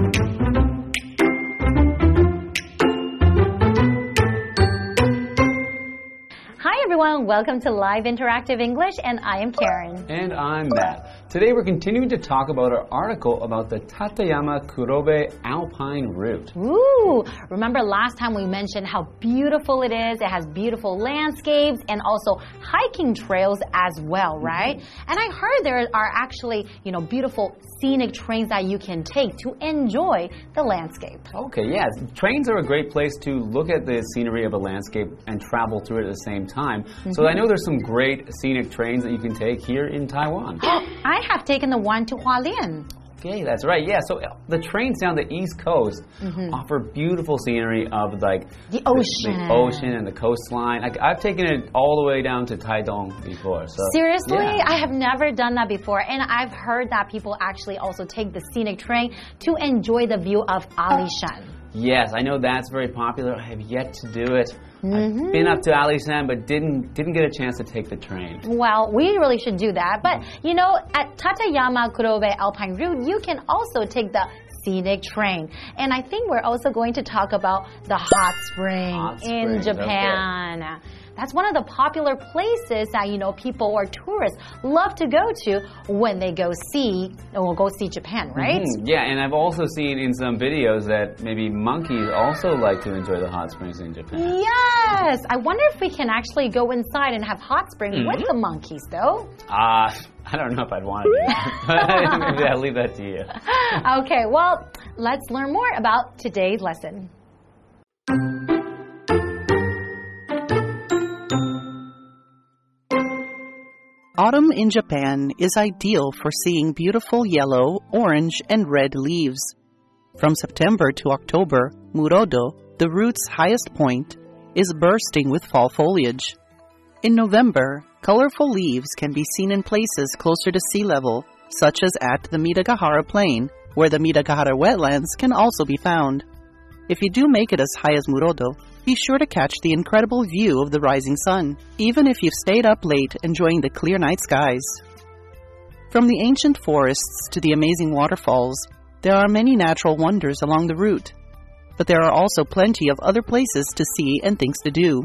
Hi everyone, welcome to Live Interactive English, and I am Karen. And I'm Matt. Today we're continuing to talk about our article about the Tateyama Kurobe Alpine Route. Ooh, remember last time we mentioned how beautiful it is. It has beautiful landscapes and also hiking trails as well, right? And I heard there are actually, you know, beautiful scenic trains that you can take to enjoy the landscape. Okay, yes. Trains are a great place to look at the scenery of a landscape and travel through it at the same time. So I know there's some great scenic trains that you can take here in Taiwan. I have taken the one to Hualien. Okay, that's right. Yeah, so the trains down the East Coast offer beautiful scenery of like the ocean and the coastline. I've taken it all the way down to Taitung before. So, seriously? Yeah. I have never done that before. And I've heard that people actually also take the scenic train to enjoy the view of Alishan. Yes, I know that's very popular. I have yet to do it. I've been up to Alishan, but didn't get a chance to take the train. Well, we really should do that. But, you know, at Tateyama Kurobe Alpine Route, you can also take the scenic train. And I think we're also going to talk about the hot spring in Japan. Okay. That's one of the popular places that, you know, people or tourists love to go to when they go see Japan, right? Yeah, and I've also seen in some videos that maybe monkeys also like to enjoy the hot springs in Japan. Yes! I wonder if we can actually go inside and have hot springs with the monkeys, though. I don't know if I'd want to do that. Maybe I'll leave that to you. Okay, well, let's learn more about today's lesson. Autumn in Japan is ideal for seeing beautiful yellow, orange, and red leaves. From September to October, Murodo, the route's highest point, is bursting with fall foliage. In November, colorful leaves can be seen in places closer to sea level, such as at the Midagahara Plain, where the Midagahara wetlands can also be found. If you do make it as high as Murodo, be sure to catch the incredible view of the rising sun, even if you've stayed up late enjoying the clear night skies. From the ancient forests to the amazing waterfalls, there are many natural wonders along the route, but there are also plenty of other places to see and things to do.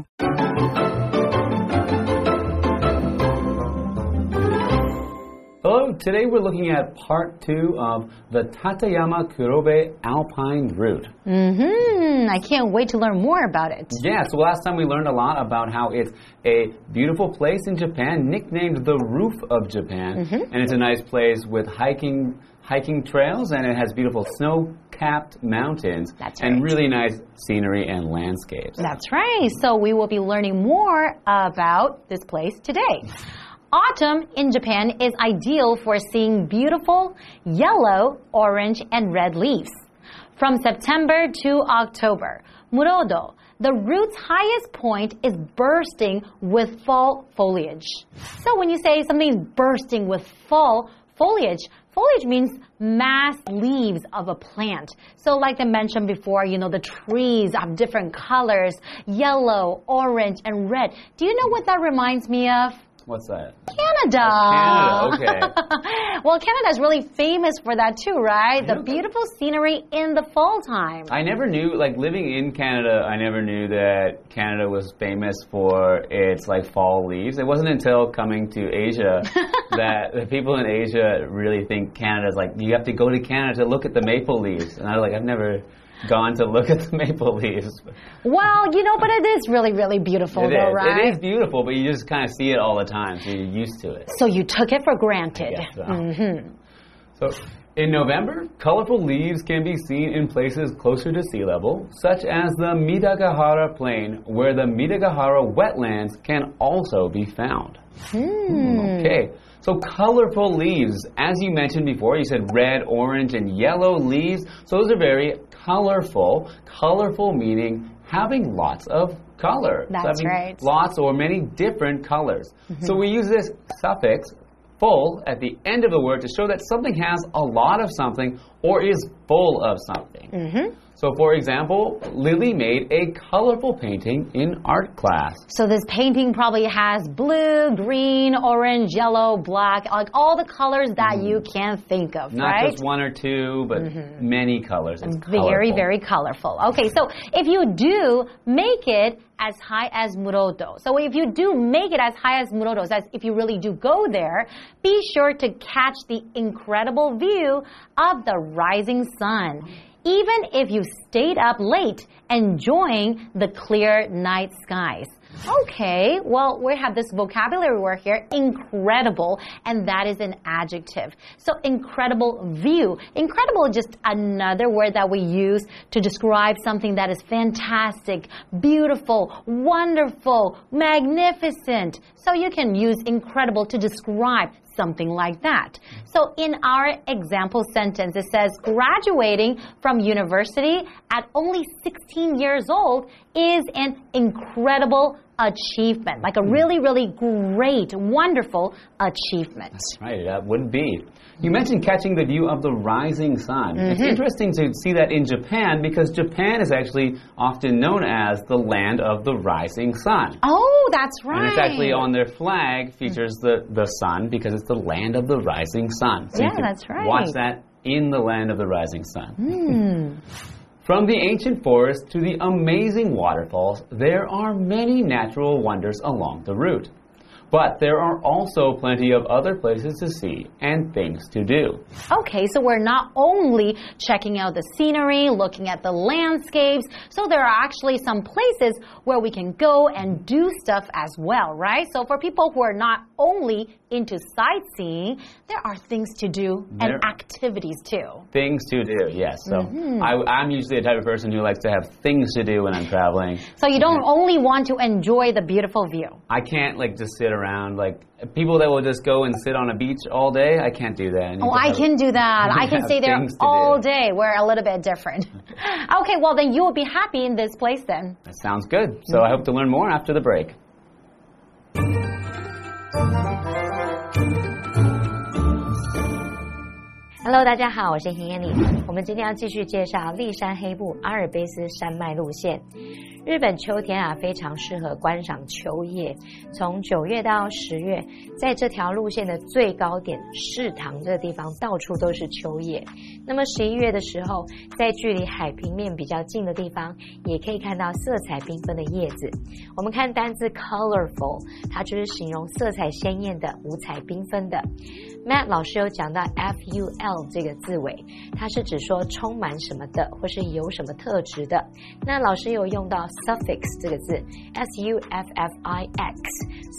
Hello, today we're looking at part 2 of the Tateyama Kurobe Alpine Route. I can't wait to learn more about it. Yeah, so last time we learned a lot about how it's a beautiful place in Japan, nicknamed the Roof of Japan. And it's a nice place with hiking trails, and it has beautiful snow-capped mountains. That's right. And really nice scenery and landscapes. That's right. So we will be learning more about this place today. Autumn in Japan is ideal for seeing beautiful yellow, orange, and red leaves. From September to October, Murodo, the route's highest point, is bursting with fall foliage. So when you say something is bursting with fall foliage, foliage means mass leaves of a plant. So like I mentioned before, you know, the trees have different colors, yellow, orange, and red. Do you know what that reminds me of? What's that? Canada. Oh, Canada, okay. Well, Canada is really famous for that too, right? The beautiful scenery in the fall time. I never knew, like living in Canada, I never knew that Canada was famous for its like fall leaves. It wasn't until coming to Asia that the people in Asia really think Canada's like, you have to go to Canada to look at the maple leaves. And I was like, I've never gone to look at the maple leaves. Well, you know, but it is really, really beautiful though, right? It is beautiful, but you just kind of see it all the time, so you're used to it. So you took it for granted. I guess so. So in November, colorful leaves can be seen in places closer to sea level, such as the Midagahara Plain, where the Midagahara wetlands can also be found. Okay, so colorful leaves. As you mentioned before, you said red, orange, and yellow leaves. So those are very colorful. Colorful meaning having lots of color. That's right. Lots or many different colors. So we use this suffix, full, at the end of the word to show that something has a lot of something or is full of something. Mm-hmm. So, for example, Lily made a colorful painting in art class. So this painting probably has blue, green, orange, yellow, black, like all the colors that you can think of, right? Not just one or two, but many colors. It's very, very colorful. Okay, so if you do make it as high as Murodo. So if you do make it as high as Murodo, that's if you really do go there, be sure to catch the incredible view of the rising sun. Even if you stayed up late enjoying the clear night skies. Okay, well, we have this vocabulary word here, incredible, and that is an adjective. So, incredible view. Incredible is just another word that we use to describe something that is fantastic, beautiful, wonderful, magnificent. So, you can use incredible to describe something like that. So, in our example sentence, it says, graduating from university at only 16 years old is an incredible achievement, like a really, really great, wonderful achievement. That's right, that would be. You mentioned catching the view of the rising sun. It's interesting to see that in Japan because Japan is actually often known as the land of the rising sun. Oh, that's right. And it's actually on their flag features the sun because it's the land of the rising sun. So yeah, that's right. Watch that in the land of the rising sun. From the ancient forest to the amazing waterfalls, there are many natural wonders along the route. But there are also plenty of other places to see and things to do. Okay, so we're not only checking out the scenery, looking at the landscapes, so there are actually some places where we can go and do stuff as well, right? So for people who are not only into sightseeing, there are things to do and activities too. Things to do, yes. So I'm usually the type of person who likes to have things to do when I'm traveling. So you don't only want to enjoy the beautiful view. I can't like just sit around like people that will just go and sit on a beach all day. I can't do that. Oh, I can do that. I can stay there all day. We're a little bit different. Okay, well then you will be happy in this place then. That sounds good. So I hope to learn more after the break. Hello， 大家好，我是邢艳丽。我们今天要继续介绍立山黑部阿尔卑斯山脉路线。日本秋天啊，非常适合观赏秋叶。从9月到10月，在这条路线的最高点世堂这个地方，到处都是秋叶。那么11月的时候，在距离海平面比较近的地方，也可以看到色彩缤纷的叶子。我们看单字 colorful， 它就是形容色彩鲜艳的、五彩缤纷的。Matt 老师有讲到 ful 这个字尾，它是指说充满什么的，或是有什么特质的。那老师有用到suffix 这个字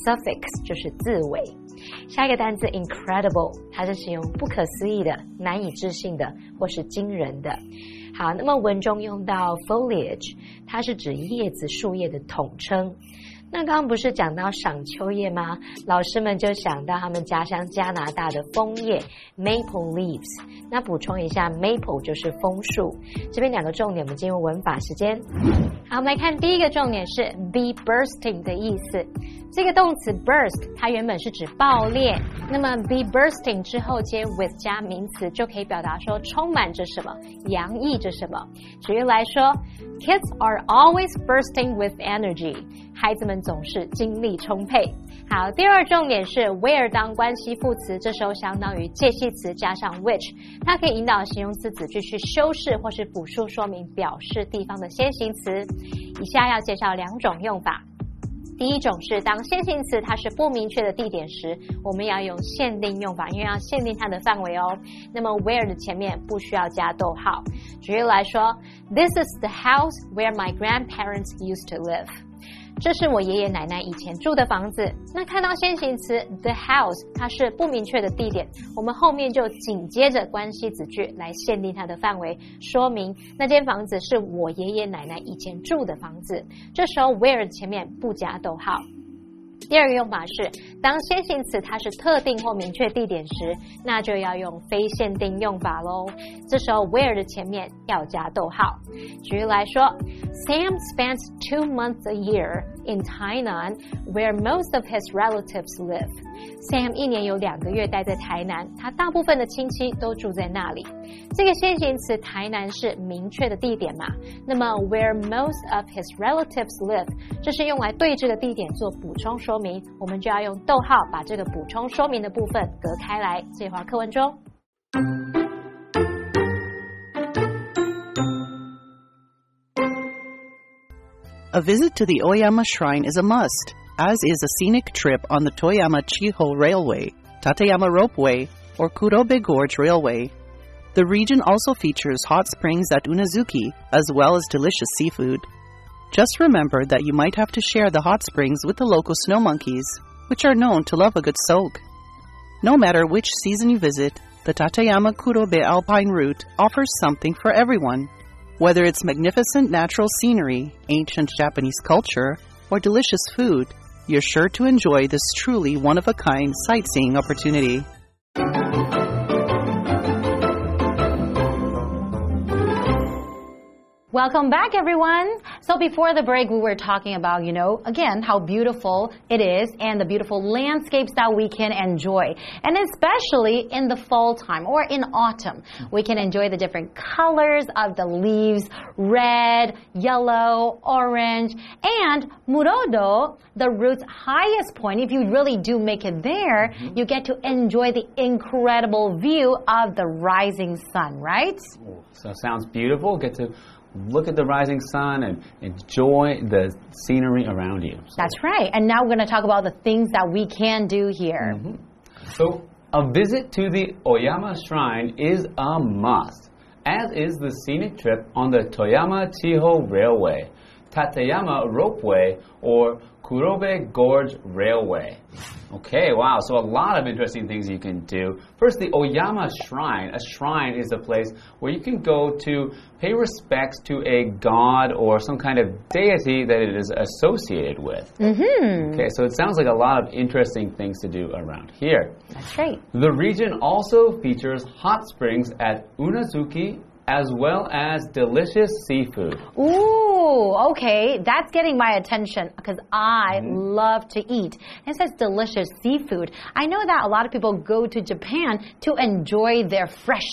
，suffix 就是字尾。下一个单字 incredible， 它是形容不可思议的、难以置信的或是惊人的。好，那么文中用到 foliage， 它是指叶子、树叶的统称。那刚刚不是讲到赏秋叶吗？老师们就想到他们家乡加拿大的枫叶 （maple leaves）。那补充一下 ，maple 就是枫树。这边两个重点，我们进入文法时间。好，我们来看第一个重点是 be bursting 的意思。这个动词 burst 它原本是指爆裂，那么 be bursting 之后接 with 加名词就可以表达说充满着什么，洋溢着什么。举例来说 ，Kids are always bursting with energy。孩子们总是精力充沛。好，第二重点是 where 当关系副词，这时候相当于介系词加上 which， 它可以引导形容词子句去修饰或是补述说明表示地方的先行词。以下要介绍两种用法。第一种是当先行词它是不明确的地点时，我们要用限定用法，因为要限定它的范围哦。那么 where 的前面不需要加逗号。举例来说 ，This is the house where my grandparents used to live。这是我爷爷奶奶以前住的房子。那看到先行词 the house， 它是不明确的地点，我们后面就紧接着关系子句来限定它的范围，说明那间房子是我爷爷奶奶以前住的房子。这时候 where 前面不加逗号。第二个用法是当先行词它是特定或明确地点时，那就要用非限定用法咯。这时候 where 的前面要加逗号。举例来说 Sam spends 2 months a year in Tainan, where most of his relatives live. Sam 一年有2个月待在台南，他大部分的亲戚都住在那里。这个先行词台南是明确的地点嘛？那么 where most of his relatives live， 这是用来对这个地点做补充说明，我们就要用逗号把这个补充说明的部分隔开来。这会儿课文中。A visit to the Oyama Shrine is a must, as is a scenic trip on the Toyama Chiho Railway, Tatayama Ropeway, or Kurobe Gorge Railway. The region also features hot springs at Unazuki, as well as delicious seafood. Just remember that you might have to share the hot springs with the local snow monkeys, which are known to love a good soak. No matter which season you visit, the Tateyama Kurobe Alpine Route offers something for everyone. Whether it's magnificent natural scenery, ancient Japanese culture, or delicious food, you're sure to enjoy this truly one-of-a-kind sightseeing opportunity.Welcome back, everyone. So before the break, we were talking about, again, how beautiful it is and the beautiful landscapes that we can enjoy. And especially in the fall time or in autumn, we can enjoy the different colors of the leaves, red, yellow, orange. And Murodo, the route's highest point, if you really do make it there, you get to enjoy the incredible view of the rising sun, right? So sounds beautiful. Get to...Look at the rising sun and enjoy the scenery around you. So. That's right. And now we're going to talk about the things that we can do here. Mm-hmm. So, a visit to the Oyama Shrine is a must, as is the scenic trip on the Toyama Chiho Railway, Tatayama Ropeway, or Kurobe Gorge Railway. Okay, wow, so a lot of interesting things you can do. First, the Oyama Shrine. A shrine is a place where you can go to pay respects to a god or some kind of deity that it is associated with. Mm-hmm. Okay, so it sounds like a lot of interesting things to do around here. That's right. The region also features hot springs at Unazuki, as well as delicious seafood. Ooh, okay, that's getting my attention because I love to eat. It says delicious seafood. I know that a lot of people go to Japan to enjoy their fresh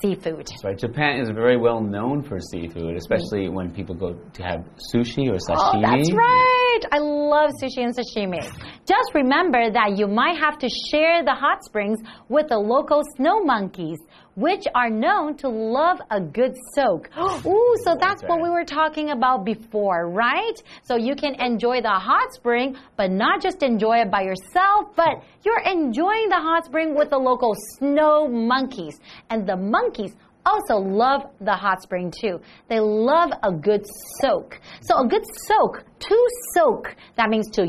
seafood. That's right. Japan is very well known for seafood, especially when people go to have sushi or sashimi. Oh, that's right. I love sushi and sashimi. Just remember that you might have to share the hot springs with the local snow monkeys, which are known to love a good soak. Ooh, so that's what we were talking about before, right? So you can enjoy the hot spring, but not just enjoy it by yourself, but you're enjoying the hot spring with the local snow monkeys. And the monkeys also love the hot spring too. They love a good soak. So a good soak, to soak, that means to,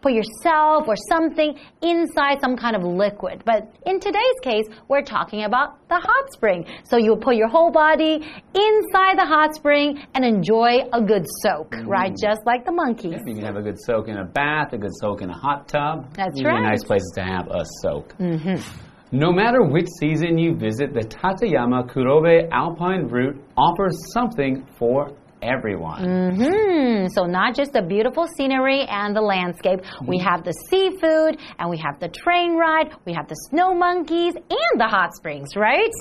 put yourself or something inside some kind of liquid. But in today's case, we're talking about the hot spring. So you'll put your whole body inside the hot spring and enjoy a good soak, right? Just like the monkeys. Yeah, you can have a good soak in a bath, a good soak in a hot tub. That's right. These are nice places to have a soak. Mm-hmm.No matter which season you visit, the Tateyama Kurobe Alpine Route offers something for everyone. Mm-hmm. So not just the beautiful scenery and the landscape. We have the seafood, and we have the train ride, we have the snow monkeys, and the hot springs, right?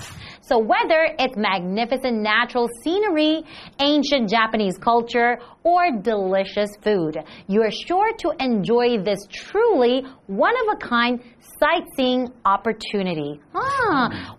So whether it's magnificent natural scenery, ancient Japanese culture, or delicious food, you are sure to enjoy this truly one-of-a-kind sightseeing opportunity.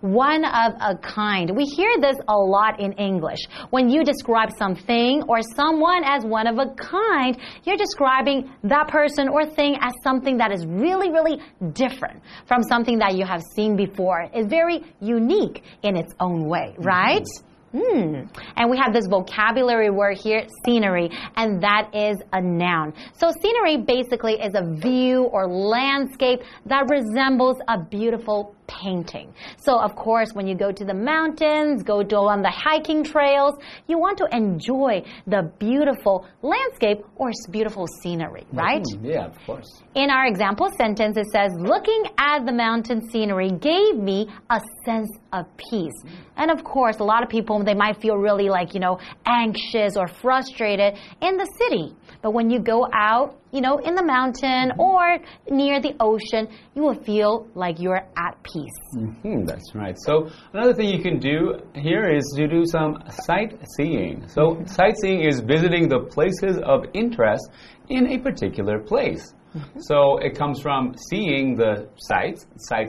One of a kind. We hear this a lot in English. When you describe something or someone as one of a kind, you're describing that person or thing as something that is really, really different from something that you have seen before. It's very unique in its own way, right? And we have this vocabulary word here, scenery, and that is a noun. So scenery basically is a view or landscape that resembles a beautiful painting. So of course, when you go to the mountains, go on the hiking trails, you want to enjoy the beautiful landscape or beautiful scenery, right? Yeah, of course. In our example sentence, it says, looking at the mountain scenery gave me a sense of peace. And of course, a lot of people, they might feel really anxious or frustrated in the city. But when you go out, you know, in the mountain or near the ocean, you will feel like you're at peace. That's right. So another thing you can do here is to do some sightseeing. So sightseeing is visiting the places of interest in a particular place. So it comes from seeing the sights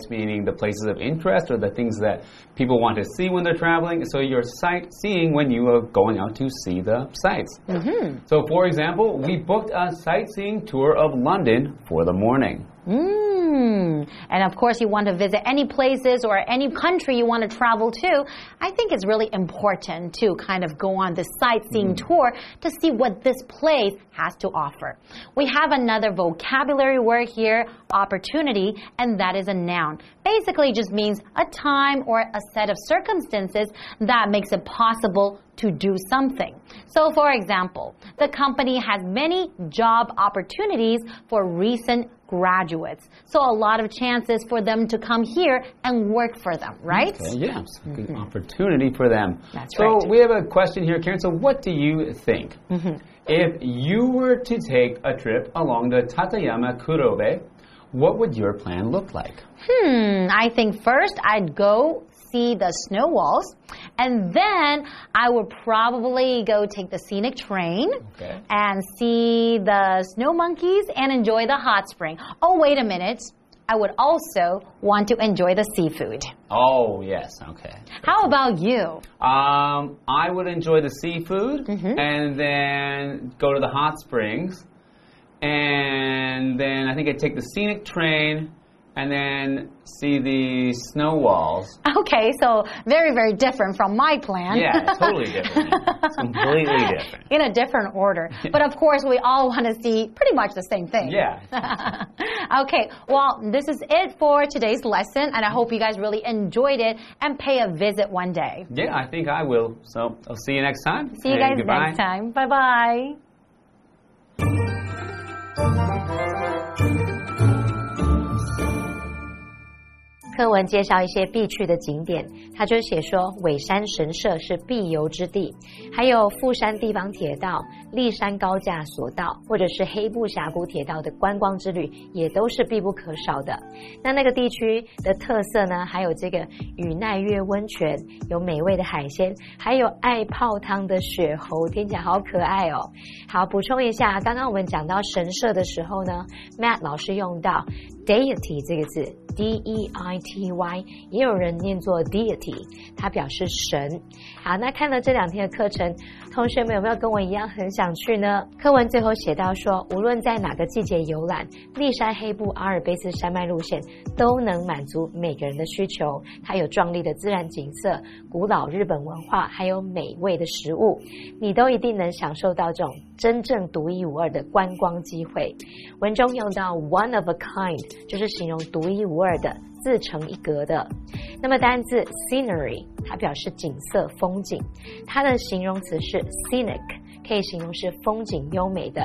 meaning the places of interest or the things that people want to see when they're traveling. So you're sightseeing when you are going out to see the sights. Mm-hmm. So for example, we booked a sightseeing tour of London for the morning. And of course, you want to visit any places or any country you want to travel to. I think it's really important to kind of go on this sightseeing tour to see what this place has to offer. We have another vocabulary word here, opportunity, and that is a noun. Basically, it just means a time or a set of circumstances that makes it possible to do something. So, for example, the company has many job opportunities for recent graduates. So, a lot of chances for them to come here and work for them, right? Okay, yeah, it's a good opportunity for them. That's right. So, we have a question here, Karen. So, what do you think? If you were to take a trip along the Tateyama Kurobe, what would your plan look like? I think first I'd go see the snow walls, and then I would probably go take the scenic train and see the snow monkeys and enjoy the hot spring. Oh, wait a minute. I would also want to enjoy the seafood. Oh, yes. Okay. How about you? I would enjoy the seafood and then go to the hot springs. And then I think I'd take the scenic train and then see the snow walls. Okay, so very, very different from my plan. Yeah, totally different. It's completely different. In a different order. But of course, we all want to see pretty much the same thing. Yeah. Okay, well, this is it for today's lesson, and I hope you guys really enjoyed it and pay a visit one day. Yeah, I think I will. So I'll see you next time. See you guys next time. Bye-bye.课文介绍一些必去的景点，他就写说尾山神社是必游之地，还有富山地方铁道、立山高架索道或者是黑部峡谷铁道的观光之旅也都是必不可少的。那个地区的特色呢，还有这个宇奈月温泉，有美味的海鲜，还有爱泡汤的雪猴，听起来好可爱哦。好，补充一下，刚刚我们讲到神社的时候呢 ，Matt 老师用到 deity 这个字。deity 也有人念作 deity， 它表示神。好，那看了这两天的课程，同学们有没有跟我一样很想去呢？课文最后写到说，无论在哪个季节游览立山黑部阿尔卑斯山脉路线，都能满足每个人的需求。它有壮丽的自然景色、古老日本文化，还有美味的食物，你都一定能享受到这种真正独一无二的观光机会。文中用到 one of a kind， 就是形容独一无二的、自成一格的。那么单字 scenery， 它表示景色、风景，它的形容词是 scenic， 可以形容是风景优美的。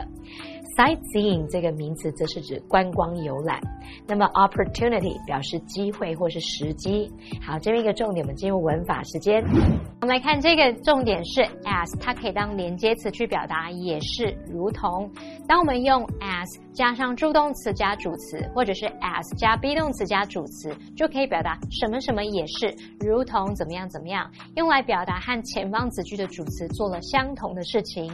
sightseeing 这个名词则是指观光游览。那么 opportunity 表示机会或是时机。好，这边一个重点，我们进入文法时间。我们来看这个重点是 as， 它可以当连接词去表达，也是如同。当我们用 as 加上助动词加主词，或者是 as 加 be 动词加主词，就可以表达什么什么也是如同怎么样怎么样，用来表达和前方子句的主词做了相同的事情。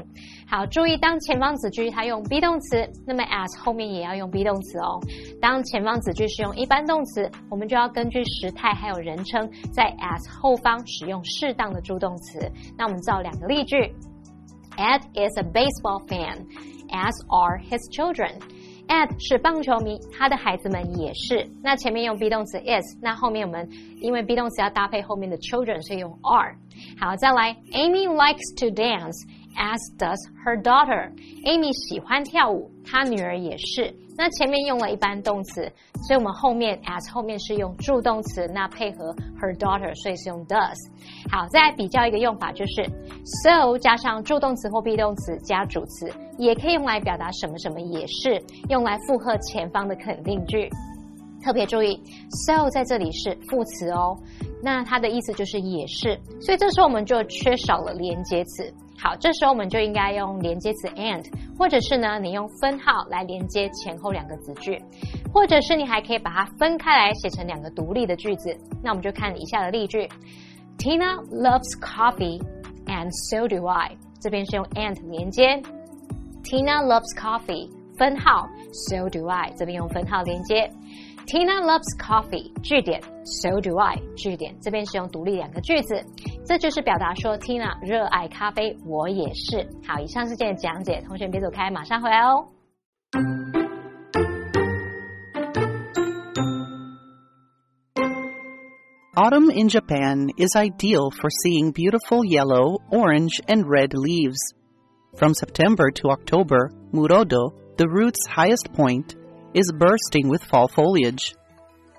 好，注意当前方子句它用 be 动词，那么 as 后面也要用 be 动词哦。当前方子句是用一般动词，我们就要根据时态还有人称，在 as 后方使用适当的助动词。那我们造两个例句 ：Ed is a baseball fan, as are his children.Ed 是棒球迷，他的孩子们也是。那前面用 be 动词 is， 那后面我们因为 be 动词要搭配后面的 children， 所以用 are。好，再来 Amy likes to dance as does her daughter。 Amy 喜欢跳舞，她女儿也是。那前面用了一般动词，所以我们后面 as 后面是用助动词，那配合 her daughter， 所以是用 does。 好，再来比较一个用法，就是 so 加上助动词或 be 动词加主词，也可以用来表达什么什么也是，用来附和前方的肯定句。特别注意 so 在这里是副词哦，那它的意思就是也是，所以这时候我们就缺少了连接词。好，这时候我们就应该用连接词 and， 或者是呢，你用分号来连接前后两个子句，或者是你还可以把它分开来写成两个独立的句子。那我们就看以下的例句 ：Tina loves coffee and so do I。这边是用 and 连接 ，Tina loves coffee 分号 ，so do I。这边用分号连接 ，Tina loves coffee 句点 ，so do I 句点。这边是用独立两个句子。这就是表达说 Tina 热爱咖啡，我也是。好，以上是今天的讲解，同学别走开，马上回来哦。Autumn in Japan is ideal for seeing beautiful yellow, orange, and red leaves. From September to October, Murodo, the route's highest point, is bursting with fall foliage.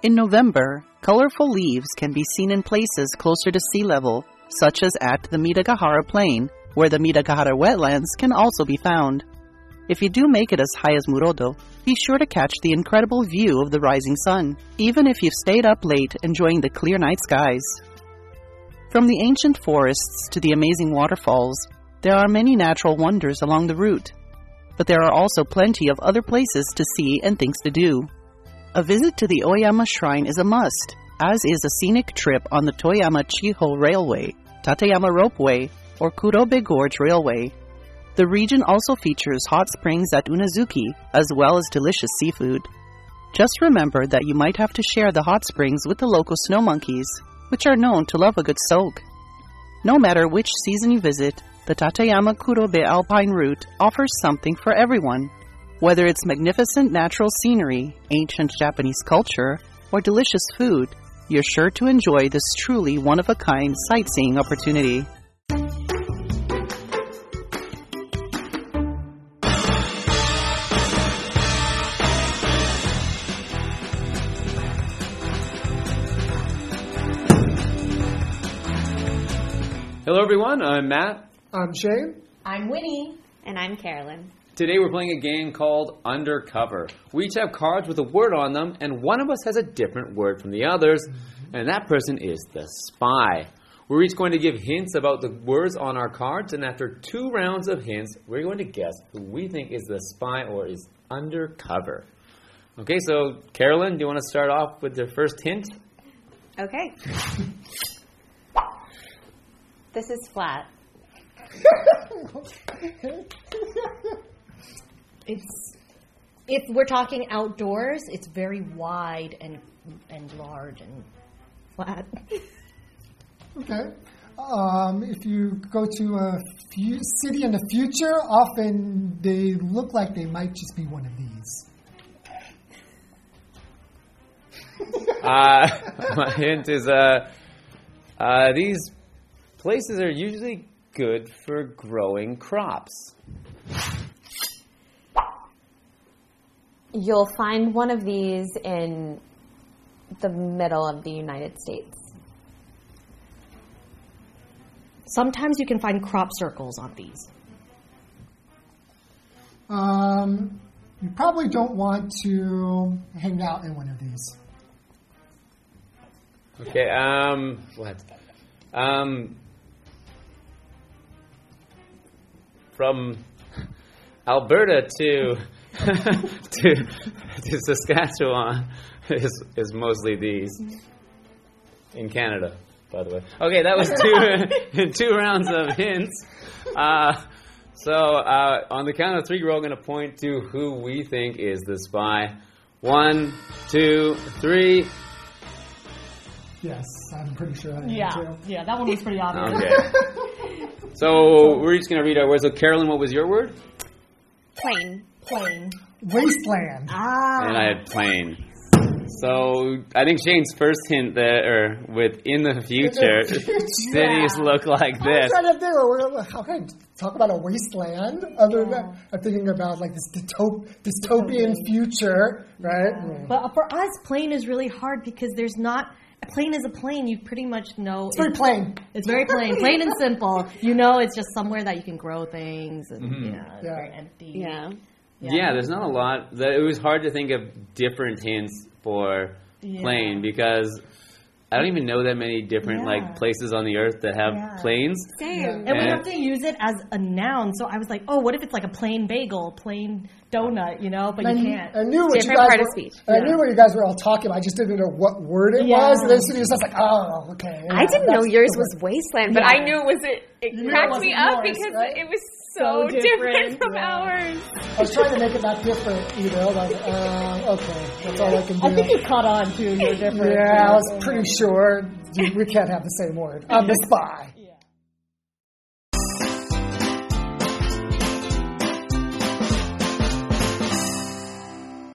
In November, colorful leaves can be seen in places closer to sea level,such as at the Midagahara Plain, where the Midagahara wetlands can also be found. If you do make it as high as Murodo, be sure to catch the incredible view of the rising sun, even if you've stayed up late enjoying the clear night skies. From the ancient forests to the amazing waterfalls, there are many natural wonders along the route, but there are also plenty of other places to see and things to do. A visit to the Oyama Shrine is a must,as is a scenic trip on the Toyama Chiho Railway, Tatayama Ropeway, or Kurobe Gorge Railway. The region also features hot springs at Unazuki, as well as delicious seafood. Just remember that you might have to share the hot springs with the local snow monkeys, which are known to love a good soak. No matter which season you visit, the Tateyama Kurobe Alpine Route offers something for everyone. Whether it's magnificent natural scenery, ancient Japanese culture, or delicious food,You're sure to enjoy this truly one-of-a-kind sightseeing opportunity. Hello, everyone. I'm Matt. I'm Shane. I'm Winnie. And I'm Carolyn.Today we're playing a game called Undercover. We each have cards with a word on them, and one of us has a different word from the others, and that person is the spy. We're each going to give hints about the words on our cards, and after two rounds of hints, we're going to guess who we think is the spy or is undercover. Okay, so Carolyn, do you want to start off with your first hint? Okay. This is flat. If we're talking outdoors, it's very wide and large and flat. Okay. If you go to a city in the future, often they look like they might just be one of these. My hint is these places are usually good for growing crops.You'll find one of these in the middle of the United States. Sometimes you can find crop circles on these. You probably don't want to hang out in one of these. Okay, what? From Alberta to... to Saskatchewan is mostly these in Canada, by the way. Okay, that was two rounds of hints. So on the count of three, we're all going to point to who we think is the spy. 1, 2, 3. Yes, I'm pretty sure I am too. Yeah, that one was pretty obvious. Okay. So we're just going to read our words. So Carolyn, what was your word? Plain. Wasteland. Ah. And I had plain. So I think Shane's first hint there, or within the future, cities look like this. How can I talk about a wasteland? Other than I'm thinking about like this dystopian future, right? Yeah. But for us, plain is really hard because there's not. A plain is a plane. You pretty much know. It's very plain. It's very plain. Plain and simple. You know it's just somewhere that you can grow things. And, it's very empty. Yeah, there's not a lot. It was hard to think of different hints for plain because I don't even know that many different like places on the earth that have plains. Same. Yeah. And we have to use it as a noun. So I was like, oh, what if it's like a plain bagel, plain donut, you know? But and you can't. I knew what you guys were all talking about. I just didn't know what word it was. And then so I was like, oh, okay. Yeah, I didn't know yours was wasteland, but I knew it was it cracked me up because it was so different from ours. I was trying to make it not different, you know, like, okay, that's all I can do. I think you caught on, too, you're different. Yeah, I was pretty sure we can't have the same word. I'm the spy.